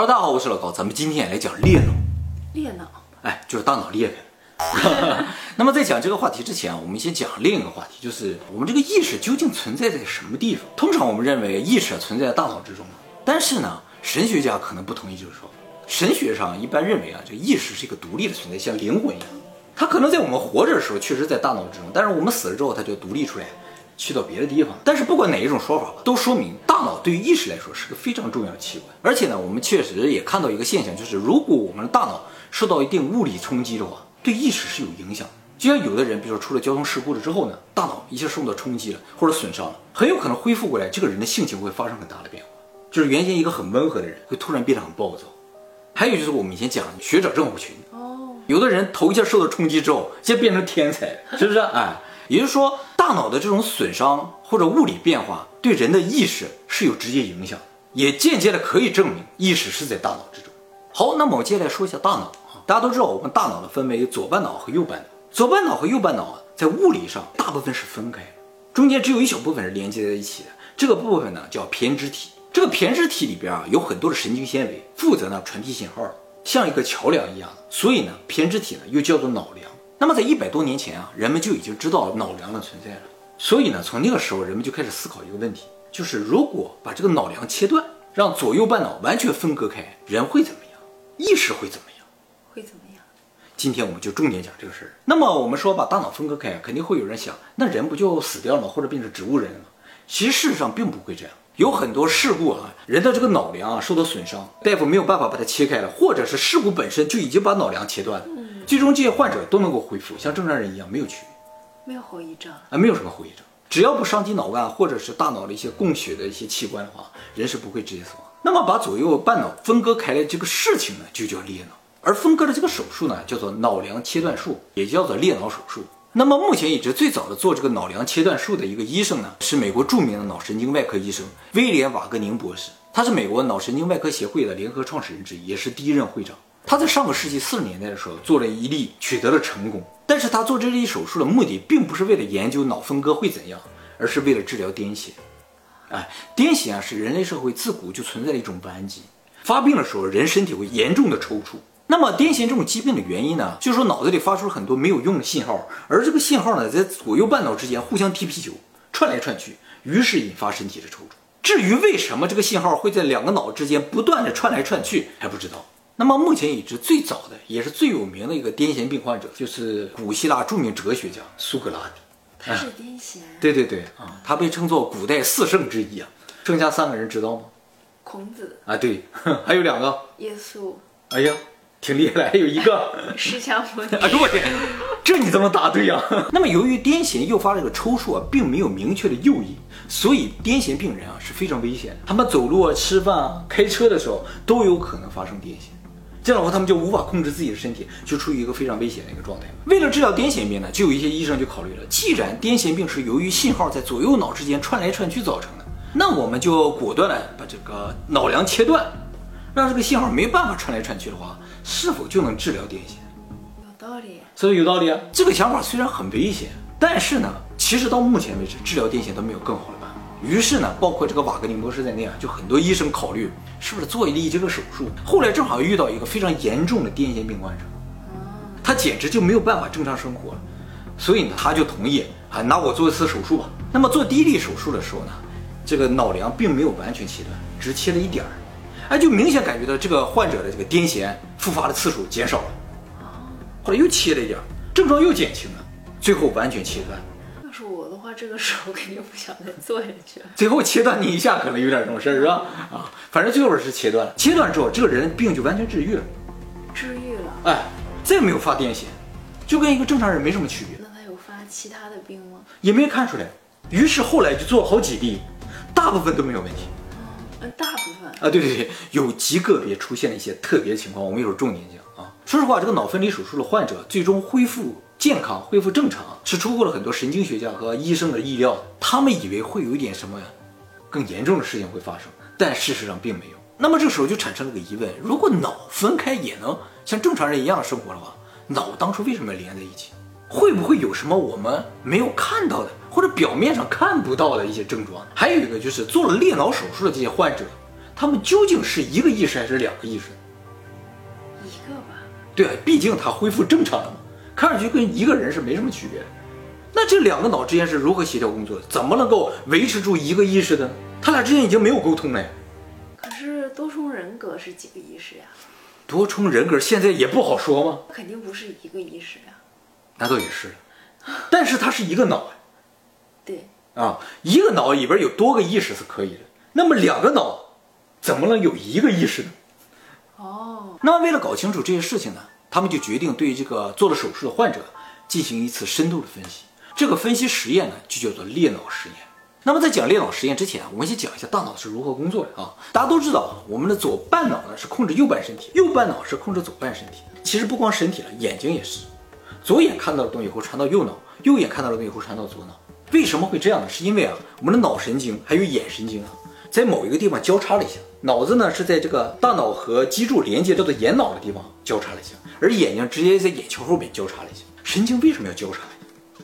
大家好，我是老高，咱们今天也来讲裂脑。裂脑，哎，就是大脑裂开。那么在讲这个话题之前，我们先讲另一个话题，就是我们这个意识究竟存在在什么地方？通常我们认为意识存在在大脑之中，但是呢，神学家可能不同意这个说法。神学上一般认为啊，这意识是一个独立的存在，像灵魂一样。它可能在我们活着的时候确实在大脑之中，但是我们死了之后，它就独立出来，去到别的地方。但是不管哪一种说法吧，都说明大脑对于意识来说是个非常重要的器官。而且呢，我们确实也看到一个现象，就是如果我们的大脑受到一定物理冲击的话，对意识是有影响的。就像有的人，比如说出了交通事故了之后呢，大脑一下受到冲击了或者损伤了，很有可能恢复过来，这个人的性情会发生很大的变化，就是原先一个很温和的人会突然变得很暴躁。还有就是我们以前讲学者症候群，有的人头一下受到冲击之后，先变成天才，是不是？哎，也就是说，大脑的这种损伤或者物理变化对人的意识是有直接影响，也间接的可以证明意识是在大脑之中。好，那么我接下来说一下大脑。大家都知道，我们大脑的分为左半脑和右半脑。左半脑和右半脑在物理上大部分是分开的，中间只有一小部分是连接在一起的。这个部分呢叫胼胝体。这个胼胝体里边啊有很多的神经纤维，负责呢传递信号，像一个桥梁一样。所以呢，胼胝体呢又叫做脑梁。那么在100多年前啊，人们就已经知道脑梁的存在了，所以呢，从那个时候人们就开始思考一个问题，就是如果把这个脑梁切断，让左右半脑完全分割开，人会怎么样？意识会怎么样？会怎么样？今天我们就重点讲这个事儿。那么我们说把大脑分割开，肯定会有人想，那人不就死掉了，或者变成植物人了？其实事实上并不会这样，有很多事故啊，人的这个脑梁啊受到损伤，大夫没有办法把它切开了，或者是事故本身就已经把脑梁切断了。最终这些患者都能够恢复，像正常人一样，没有区别，没有后遗症啊，没有什么后遗症。只要不伤及脑干或者是大脑的一些供血的一些器官的话，人是不会直接死亡。那么把左右半脑分割开来这个事情呢，就叫裂脑，而分割的这个手术呢，叫做脑梁切断术，也叫做裂脑手术。那么目前已知最早的做这个脑梁切断术的一个医生呢，是美国著名的脑神经外科医生威廉·瓦格宁博士，他是美国脑神经外科协会的联合创始人之一，也是第一任会长。他在上个世纪40年代的时候做了一例，取得了成功。但是他做这例手术的目的并不是为了研究脑分割会怎样，而是为了治疗癫痫。癫痫啊，是人类社会自古就存在的一种顽疾，发病的时候人身体会严重的抽搐。那么癫痫这种疾病的原因呢，就是说脑子里发出了很多没有用的信号，而这个信号呢在左右半脑之间互相踢皮球，串来串去，于是引发身体的抽搐。至于为什么这个信号会在两个脑之间不断的串来串去还不知道。那么目前已知最早的也是最有名的一个癫痫病患者，就是古希腊著名哲学家苏格拉底。他是癫痫？对对对啊，他被称作古代4圣之一啊。剩下3个人知道吗？孔子啊，对，还有2个耶稣。哎呀，挺厉害，还有1个释迦牟尼。哎呦我天，这你怎么答对啊？那么由于癫痫诱发这个抽搐啊，并没有明确的诱因，所以癫痫病人啊是非常危险的，他们走路啊、吃饭啊、开车的时候都有可能发生癫痫。这样的话他们就无法控制自己的身体，就处于一个非常危险的一个状态。为了治疗癫痫病呢，就有一些医生就考虑了，既然癫痫病是由于信号在左右脑之间串来串去造成的，那我们就果断的把这个脑梁切断，让这个信号没办法串来串去的话，是否就能治疗癫痫？有道理，是不是有道理啊？这个想法虽然很危险，但是呢，其实到目前为止治疗癫痫都没有更好的办法。于是呢，包括这个瓦格宁博士在内啊，就很多医生考虑是不是做一例这个手术。后来正好遇到一个非常严重的癫痫病患者，他简直就没有办法正常生活了，所以呢，他就同意啊，拿我做一次手术吧。那么做第一例手术的时候呢，这个脑梁并没有完全切断，只切了一点儿，哎，就明显感觉到这个患者的这个癫痫复发的次数减少了。后来又切了一点，症状又减轻了，最后完全切断。这个手肯定不想再做下去了，最后切断你一下可能有点这种事儿啊啊，反正最后是切断了。切断之后，这个人病就完全治愈了，治愈了，哎，再也没有发癫痫，就跟一个正常人没什么区别。那他有发其他的病吗？也没看出来。于是后来就做好几例，大部分都没有问题。大部分啊，对对对，有极个别出现了一些特别情况，我们一会儿重点讲啊。说实话，这个脑分离手术的患者最终恢复健康、恢复正常，是出乎了很多神经学家和医生的意料的。他们以为会有一点什么更严重的事情会发生，但事实上并没有。那么这个时候就产生了个疑问，如果脑分开也能像正常人一样生活的话，脑当初为什么连在一起？会不会有什么我们没有看到的，或者表面上看不到的一些症状？还有一个就是做了裂脑手术的这些患者，他们究竟是一个意识还是两个意识？一个吧。对，毕竟他恢复正常了嘛，看上去跟一个人是没什么区别的。那这两个脑之间是如何协调工作的？怎么能够维持住一个意识的？他俩之间已经没有沟通了呀。可是多重人格是几个意识呀？多重人格现在也不好说吗？肯定不是一个意识呀。那倒也是，但是它是一个脑啊。对啊，一个脑里边有多个意识是可以的，那么两个脑怎么能有一个意识呢？哦，那为了搞清楚这些事情呢，他们就决定对这个做了手术的患者进行一次深度的分析。这个分析实验呢，就叫做裂脑实验。那么在讲裂脑实验之前，我们先讲一下大脑是如何工作的啊。大家都知道，我们的左半脑呢是控制右半身体，右半脑是控制左半身体。其实不光身体了，眼睛也是，左眼看到的东西会传到右脑，右眼看到的东西会传到左脑。为什么会这样呢？是因为啊，我们的脑神经还有眼神经啊，在某一个地方交叉了一下。脑子呢是在这个大脑和脊柱连接叫做眼脑的地方交叉了一下，而眼睛直接在眼球后面交叉了一下。神经为什么要交叉？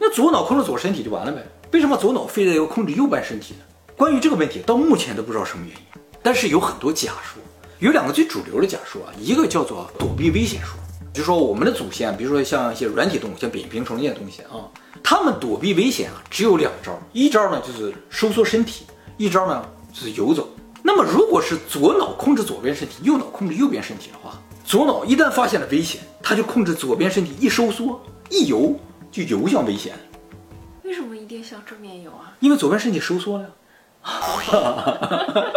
那左脑控制左身体就完了呗？为什么左脑非得要控制右半身体呢？关于这个问题，到目前都不知道什么原因，但是有很多假说，有两个最主流的假说啊，一个叫做躲避危险说，就说我们的祖先，比如说像一些软体动物，像扁平虫这些东西啊，他们躲避危险啊只有两招，一招呢就是收缩身体，一招呢就是游走。那么如果是左脑控制左边身体，右脑控制右边身体的话，左脑一旦发现了危险，它就控制左边身体一收缩一游，就游向危险。为什么一定向正面游啊？因为左边身体收缩了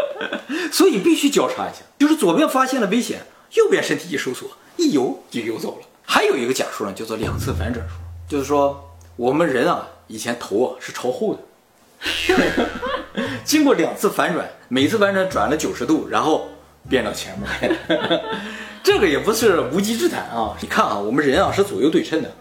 所以必须交叉一下，就是左边发现了危险，右边身体一收缩一游就游走了。还有一个假说呢，叫做两侧反转说，就是说我们人啊以前头啊是朝后的经过两次反转，每次反转转了90度，然后变到前面这个也不是无稽之谈啊。你看啊，我们人啊是左右对称的，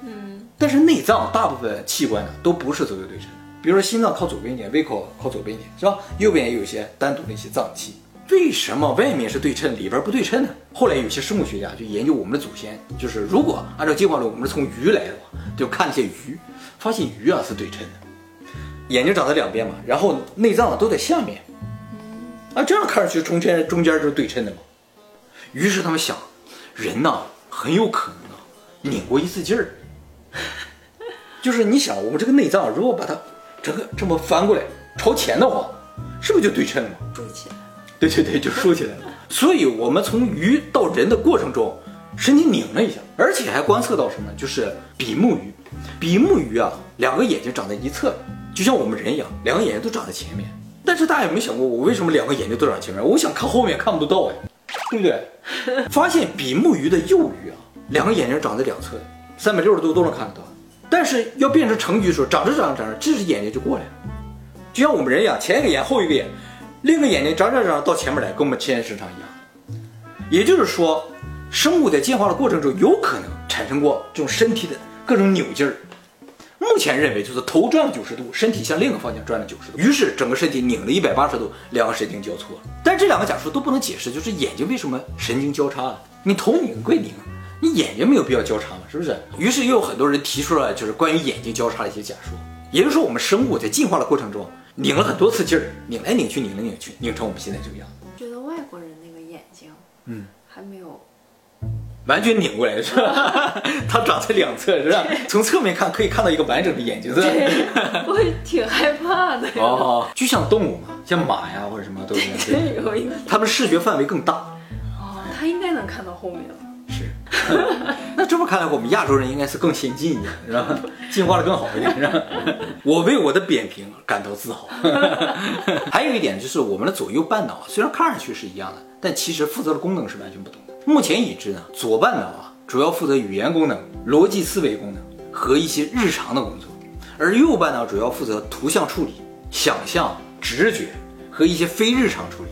但是内脏大部分器官呢都不是左右对称的，比如说心脏靠左边一点，胃口靠左边一点，是吧？右边也有一些单独的一些脏器。为什么外面是对称，里边不对称呢？后来有些生物学家就研究我们的祖先，就是如果按照进化论，我们是从鱼来的嘛，就看一些鱼，发现鱼啊是对称的，眼睛长在两边嘛，然后内脏啊都在下面，啊这样看上去中间就是对称的嘛。于是他们想，人呢很有可能啊拧过一次劲儿。就是你想我们这个内脏如果把它整个这么翻过来朝前的话，是不是就对称了吗？竖起来。对对对，就竖起来了所以我们从鱼到人的过程中，身体拧了一下，而且还观测到什么，就是比目鱼。比目鱼啊两个眼睛长在一侧，就像我们人一样，两个眼睛都长在前面。但是大家有没有想过，我为什么两个眼睛都长前面？我想看后面看不到对不对发现比目鱼的幼鱼啊两个眼睛长在两侧，360度都能看得到。但是要变成成鱼的时候，长着，这只眼睛就过来了，就像我们人一样，前一个眼后一个眼，另一个眼睛长到前面来，跟我们前世上一样。也就是说，生物在进化的过程中有可能产生过这种身体的各种扭劲儿。目前认为就是头转了90度，身体向另一个方向转了90度，于是整个身体拧了180度，两个神经交错了。但这两个假说都不能解释，就是眼睛为什么神经交叉了？你头拧归拧，你眼睛没有必要交叉嘛，是不是？于是又有很多人提出了就是关于眼睛交叉的一些假说。也就是说，我们生物在进化的过程中拧了很多次劲儿，拧来拧去，拧来拧去，拧成我们现在这个样子。觉得外国人那个眼睛，还没有完全拧过来，是吧？它长在两侧，是吧？从侧面看可以看到一个完整的眼睛，是吧？我挺害怕的。哦，就像动物嘛，像马呀或者什么都一样，对，它们视觉范围更大。哦，它应该能看到后面了。那这么看来，我们亚洲人应该是更先进一点，是吧？进化的更好一点，是吧？我为我的扁平感到自豪还有一点就是，我们的左右半脑虽然看上去是一样的，但其实负责的功能是完全不同的。目前已知呢，左半脑主要负责语言功能、逻辑思维功能和一些日常的工作，而右半脑主要负责图像处理、想象、直觉和一些非日常处理。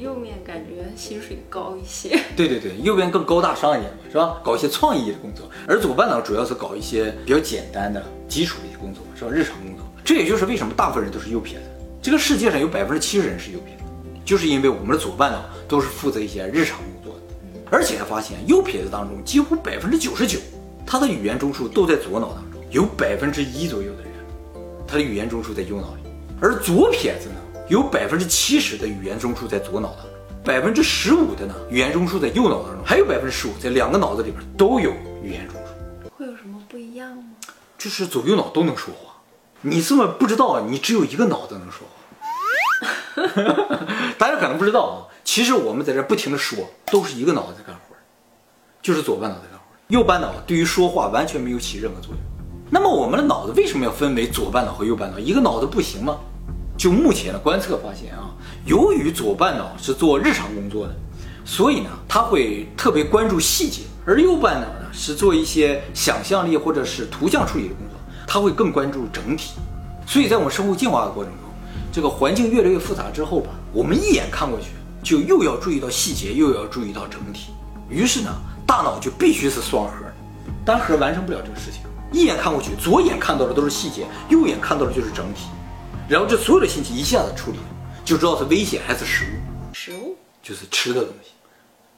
右面感觉薪水高一些，对对对，右边更高大上一点嘛，是吧？搞一些创意的工作，而左半脑主要是搞一些比较简单的、基础的一些工作，是吧？日常工作。这也就是为什么大部分人都是右撇子。这个世界上有70%人是右撇子，就是因为我们的左半脑都是负责一些日常工作的。而且还发现，右撇子当中几乎99%，他的语言中枢都在左脑当中，有1%左右的人，他的语言中枢在右脑里，而左撇子呢？有70%的语言中枢在左脑当中， 15%的呢语言中枢在右脑当中，还有15%在两个脑子里边都有语言中枢。会有什么不一样吗？就是左右脑都能说话，你这么不知道，你只有一个脑子能说话。大家可能不知道啊，其实我们在这不停的说，都是一个脑子在干活，就是左半脑在干活，右半脑对于说话完全没有起任何作用。那么我们的脑子为什么要分为左半脑和右半脑？一个脑子不行吗？就目前的观测发现啊，由于左半脑是做日常工作的，所以呢，它会特别关注细节；而右半脑呢，是做一些想象力或者是图像处理的工作，它会更关注整体。所以在我们生物进化的过程中，这个环境越来越复杂之后吧，我们一眼看过去，就又要注意到细节，又要注意到整体。于是呢，大脑就必须是双核，单核完成不了这个事情。一眼看过去，左眼看到的都是细节，右眼看到的就是整体。然后这所有的信息一下子处理了，就知道是危险还是食物。食物就是吃的东西。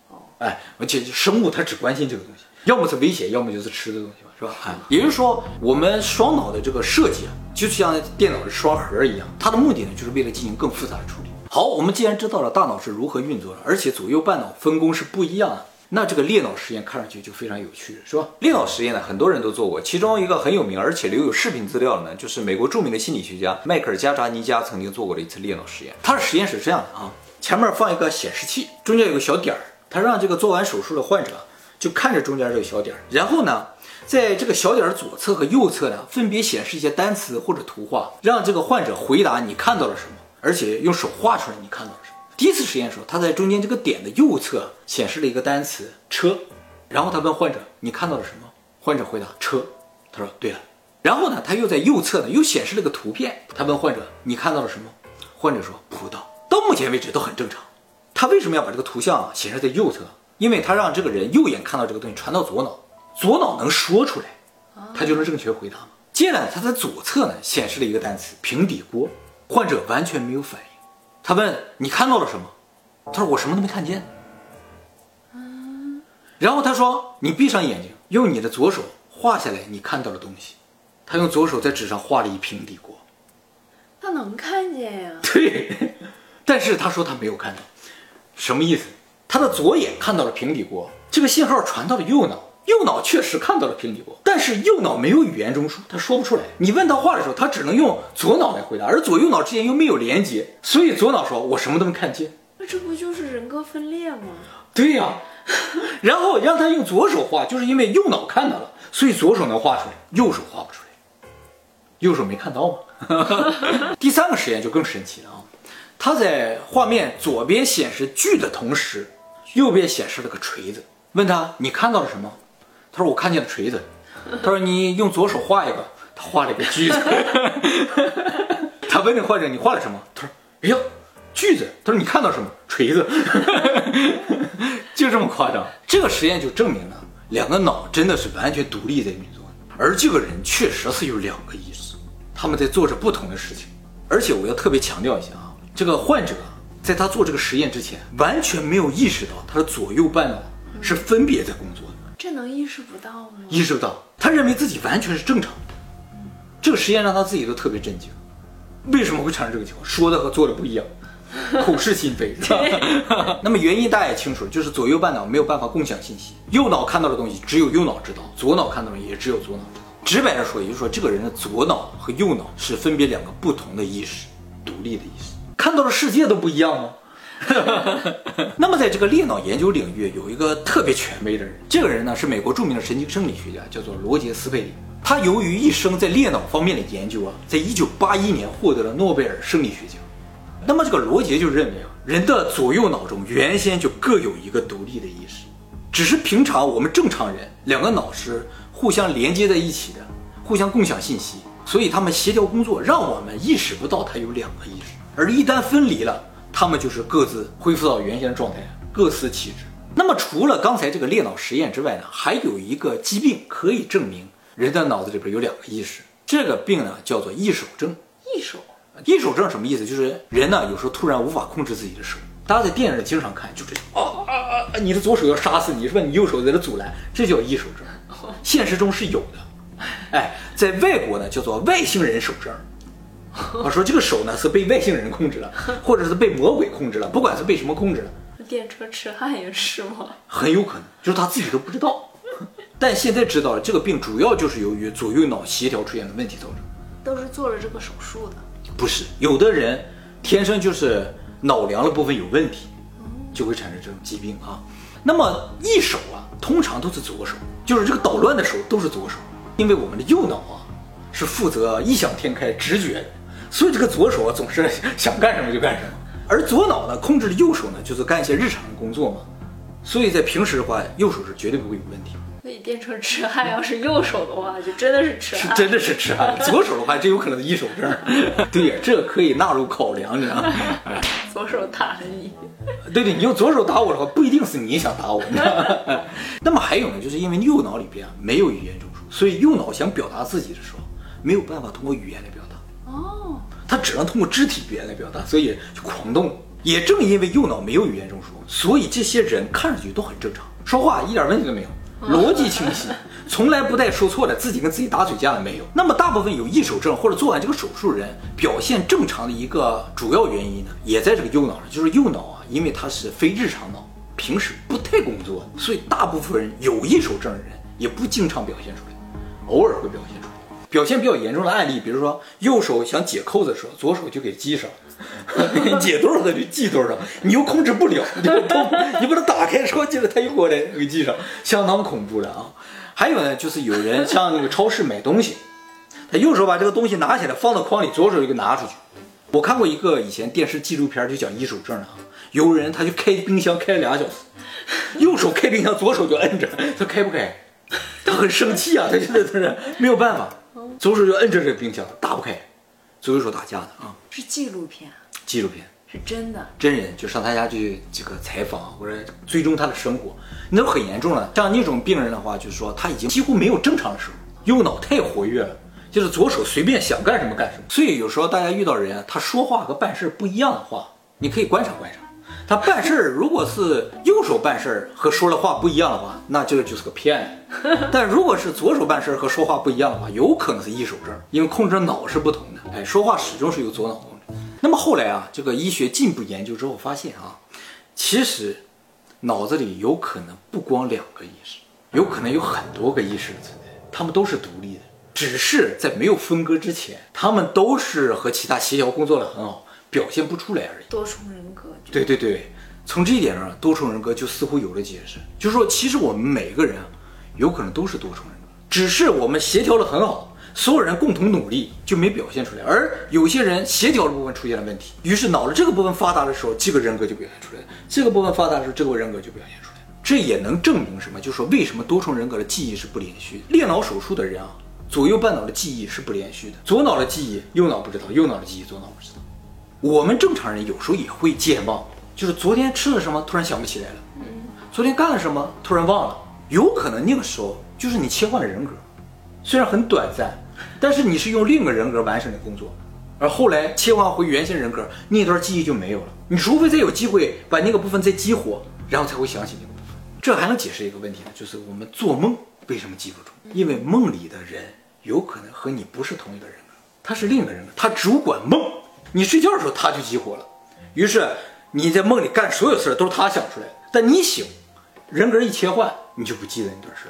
哦，哎，而且生物它只关心这个东西，要么是危险，要么就是吃的东西吧，是吧？哎，也就是说，我们双脑的这个设计啊，就像电脑的双核一样，它的目的呢，就是为了进行更复杂的处理。好，我们既然知道了大脑是如何运作的，而且左右半脑分工是不一样的，那这个裂脑实验看上去就非常有趣，是吧？裂脑实验呢，很多人都做过，其中一个很有名而且留有视频资料的呢，就是美国著名的心理学家迈克尔·加扎尼加曾经做过的一次裂脑实验。他的实验是这样的啊，前面放一个显示器，中间有个小点儿，他让这个做完手术的患者就看着中间这个小点儿，然后呢，在这个小点儿左侧和右侧呢，分别显示一些单词或者图画，让这个患者回答你看到了什么，而且用手画出来你看到了什么。第一次实验的时候，他在中间这个点的右侧显示了一个单词车，然后他问患者你看到了什么，患者回答车，他说对了。然后呢，他又在右侧呢又显示了个图片，他问患者你看到了什么，患者说葡萄。到目前为止都很正常。他为什么要把这个图像显示在右侧？因为他让这个人右眼看到这个东西传到左脑，左脑能说出来，他就能正确回答。接着他在左侧呢显示了一个单词平底锅，患者完全没有反应。他问你看到了什么，他说我什么都没看见。然后他说你闭上眼睛，用你的左手画下来你看到的东西。他用左手在纸上画了一平底锅。他能看见呀？对，但是他说他没有看到。什么意思？他的左眼看到了平底锅，这个信号传到了右脑，右脑确实看到了平底锅，但是右脑没有语言中枢，他说不出来。你问他话的时候，他只能用左脑来回答，而左右脑之间又没有连接，所以左脑说我什么都没看见。那这不就是人格分裂吗？对呀、啊、然后让他用左手画，就是因为右脑看到了，所以左手能画出来，右手画不出来，右手没看到嘛。第三个实验就更神奇了啊！他在画面左边显示锯的同时，右边显示了个锤子，问他你看到了什么，他说我看见了锤子，他说你用左手画一个，他画了一个锯子。他问那患者你画了什么，他说哎呀锯子，他说你看到什么，锤子。就这么夸张。这个实验就证明了两个脑真的是完全独立在运作的，而这个人确实是有两个意识，他们在做着不同的事情。而且我要特别强调一下啊，这个患者在他做这个实验之前完全没有意识到他的左右半脑是分别在工作的。这能意识不到吗？意识不到，他认为自己完全是正常的。这个实验让他自己都特别震惊，为什么会产生这个情况？说的和做的不一样，口是心非，是吧？那么原因大家也清楚，就是左右半脑没有办法共享信息，右脑看到的东西只有右脑知道，左脑看到的也只有左脑知道。直白的说，也就是说，这个人的左脑和右脑是分别两个不同的意识，独立的意识，看到的世界都不一样吗？那么在这个裂脑研究领域有一个特别权威的人，这个人呢是美国著名的神经生理学家，叫做罗杰·斯佩里。他由于一生在裂脑方面的研究啊，在1981年获得了诺贝尔生理学奖。那么这个罗杰就认为啊，人的左右脑中原先就各有一个独立的意识，只是平常我们正常人两个脑是互相连接在一起的，互相共享信息，所以他们协调工作，让我们意识不到它有两个意识，而一旦分离了，他们就是各自恢复到原先的状态，各司其职。那么除了刚才这个裂脑实验之外呢，还有一个疾病可以证明人的脑子里边有两个意识，这个病呢叫做异手症。异手症什么意思？就是人呢有时候突然无法控制自己的手，大家在电影里经常看，就这种你的左手要杀死你，是吧？你右手在这阻拦，这叫异手症。现实中是有的，哎，在外国呢叫做外星人手症。我说这个手呢是被外星人控制了，或者是被魔鬼控制了，不管是被什么控制了，电车痴汉也是吗？很有可能，就是他自己都不知道。但现在知道了，这个病主要就是由于左右脑协调出现的问题造成。都是做了这个手术的？不是，有的人天生就是脑梁的部分有问题，就会产生这种疾病啊。那么一手啊，通常都是左手，就是这个捣乱的手都是左手，因为我们的右脑啊是负责异想天开、直觉，所以这个左手啊总是想干什么就干什么。而左脑呢控制的右手呢，就是干一些日常工作嘛，所以在平时的话，右手是绝对不会有问题。所以电车痴汉要是右手的话，就真的是痴汉，真的是痴汉。左手的话，真有可能一手症。对，这可以纳入考量，你知道吗？左手打了你。对对，你用左手打我的话，不一定是你想打我。那么还有呢，就是因为右脑里边啊没有语言中枢，所以右脑想表达自己的时候，没有办法通过语言来表达。哦。他只能通过肢体语言来表达，所以就狂动。也正因为右脑没有语言中枢，所以这些人看上去都很正常，说话一点问题都没有，逻辑清晰，从来不带说错的，自己跟自己打嘴架的没有。那么大部分有一手症或者做完这个手术人表现正常的一个主要原因呢，也在这个右脑上，就是右脑啊，因为它是非日常脑，平时不太工作，所以大部分人有一手症的人也不经常表现出来，偶尔会表现出来。表现比较严重的案例，比如说右手想解扣子的时候，左手就给系上，解多少的就系多少，你又控制不了，你把它打开说接着它又过来给系上，相当恐怖的啊。还有呢，就是有人像那个超市买东西，他右手把这个东西拿起来放到筐里，左手就给拿出去。我看过一个以前电视纪录片就讲一手症啊，有人他就开冰箱开了2小时，右手开冰箱，左手就摁着，他开不开，他很生气啊，他现在就是没有办法，左手就摁着这个冰箱打不开，左手打架的啊。是纪录片？纪录片是真的，真人就上他家去这个采访或者追踪他的生活，那都很严重了。像那种病人的话，就是说他已经几乎没有正常的时候，右脑太活跃了，就是左手随便想干什么干什么。所以有时候大家遇到人，他说话和办事不一样的话，你可以观察观察。他办事儿，如果是右手办事儿和说了话不一样的话，那这就是个骗子。但如果是左手办事儿和说话不一样的话，有可能是一手症，因为控制脑是不同的。哎，说话始终是由左脑控制。那么后来啊，这个医学进一步研究之后发现啊，其实脑子里有可能不光2个意识，有可能有很多个意识的存在，他们都是独立的，只是在没有分割之前，他们都是和其他协调工作的很好，表现不出来而已。多重人格。对对对，从这一点上，多重人格就似乎有了解释。就是说，其实我们每个人有可能都是多重人格，只是我们协调得很好，所有人共同努力就没表现出来。而有些人协调的部分出现了问题，于是脑的这个部分发达的时候，这个人格就表现出来；这个部分发达的时候，这个人格就表现出来。这也能证明什么？就是说，为什么多重人格的记忆是不连续？裂脑手术的人啊，左右半脑的记忆是不连续的，左脑的记忆右脑不知道，右脑的记忆左脑不知道。我们正常人有时候也会健忘，就是昨天吃了什么突然想不起来了，昨天干了什么突然忘了，有可能那个时候就是你切换了人格，虽然很短暂，但是你是用另一个人格完成的工作，而后来切换回原先人格，那段记忆就没有了，你除非再有机会把那个部分再激活，然后才会想起那个部分。这还能解释一个问题呢，就是我们做梦为什么记不住？因为梦里的人有可能和你不是同一个人格，他是另一个人格，他主管梦，你睡觉的时候他就激活了，于是你在梦里干所有事都是他想出来的，但你醒人格一切换，你就不记得那段事，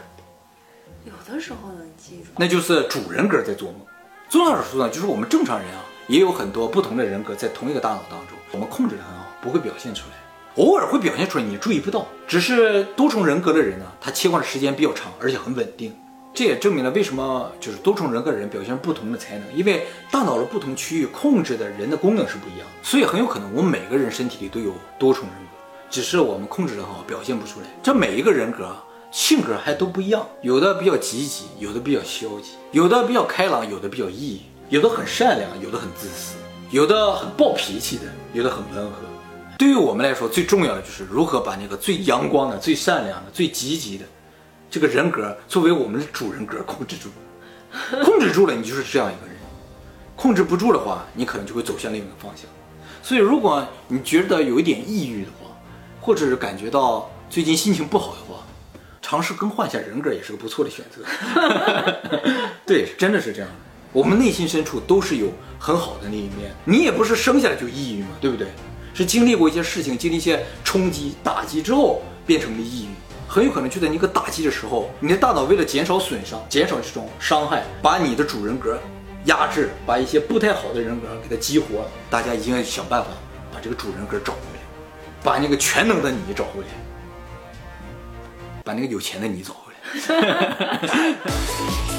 有的时候能记住，那就是主人格在做梦。综上所述呢，就是我们正常人啊也有很多不同的人格在同一个大脑当中，我们控制得很好，不会表现出来，偶尔会表现出来你注意不到。只是多重人格的人呢，他切换的时间比较长，而且很稳定。这也证明了为什么就是多重人格的人表现不同的才能，因为大脑的不同区域控制的人的功能是不一样，所以很有可能我们每个人身体里都有多重人格，只是我们控制得好，表现不出来。这每一个人格性格还都不一样，有的比较积极，有的比较消极，有的比较开朗，有的比较抑郁，有的很善良，有的很自私，有的很暴脾气的，有的很温和。对于我们来说，最重要的就是如何把那个最阳光的、最善良的、最积极的这个人格作为我们的主人格控制住，控制住了你就是这样一个人，控制不住的话你可能就会走向另一个方向。所以如果你觉得有一点抑郁的话，或者是感觉到最近心情不好的话，尝试更换一下人格也是个不错的选择。对，真的是这样的，我们内心深处都是有很好的那一面，你也不是生下来就抑郁嘛，对不对？是经历过一些事情，经历一些冲击打击之后变成了抑郁。很有可能就在你一个打击的时候，你的大脑为了减少损伤，减少这种伤害，把你的主人格压制，把一些不太好的人格给它激活。大家一定要想办法把这个主人格找回来，把那个全能的你找回来，把那个有钱的你找回来。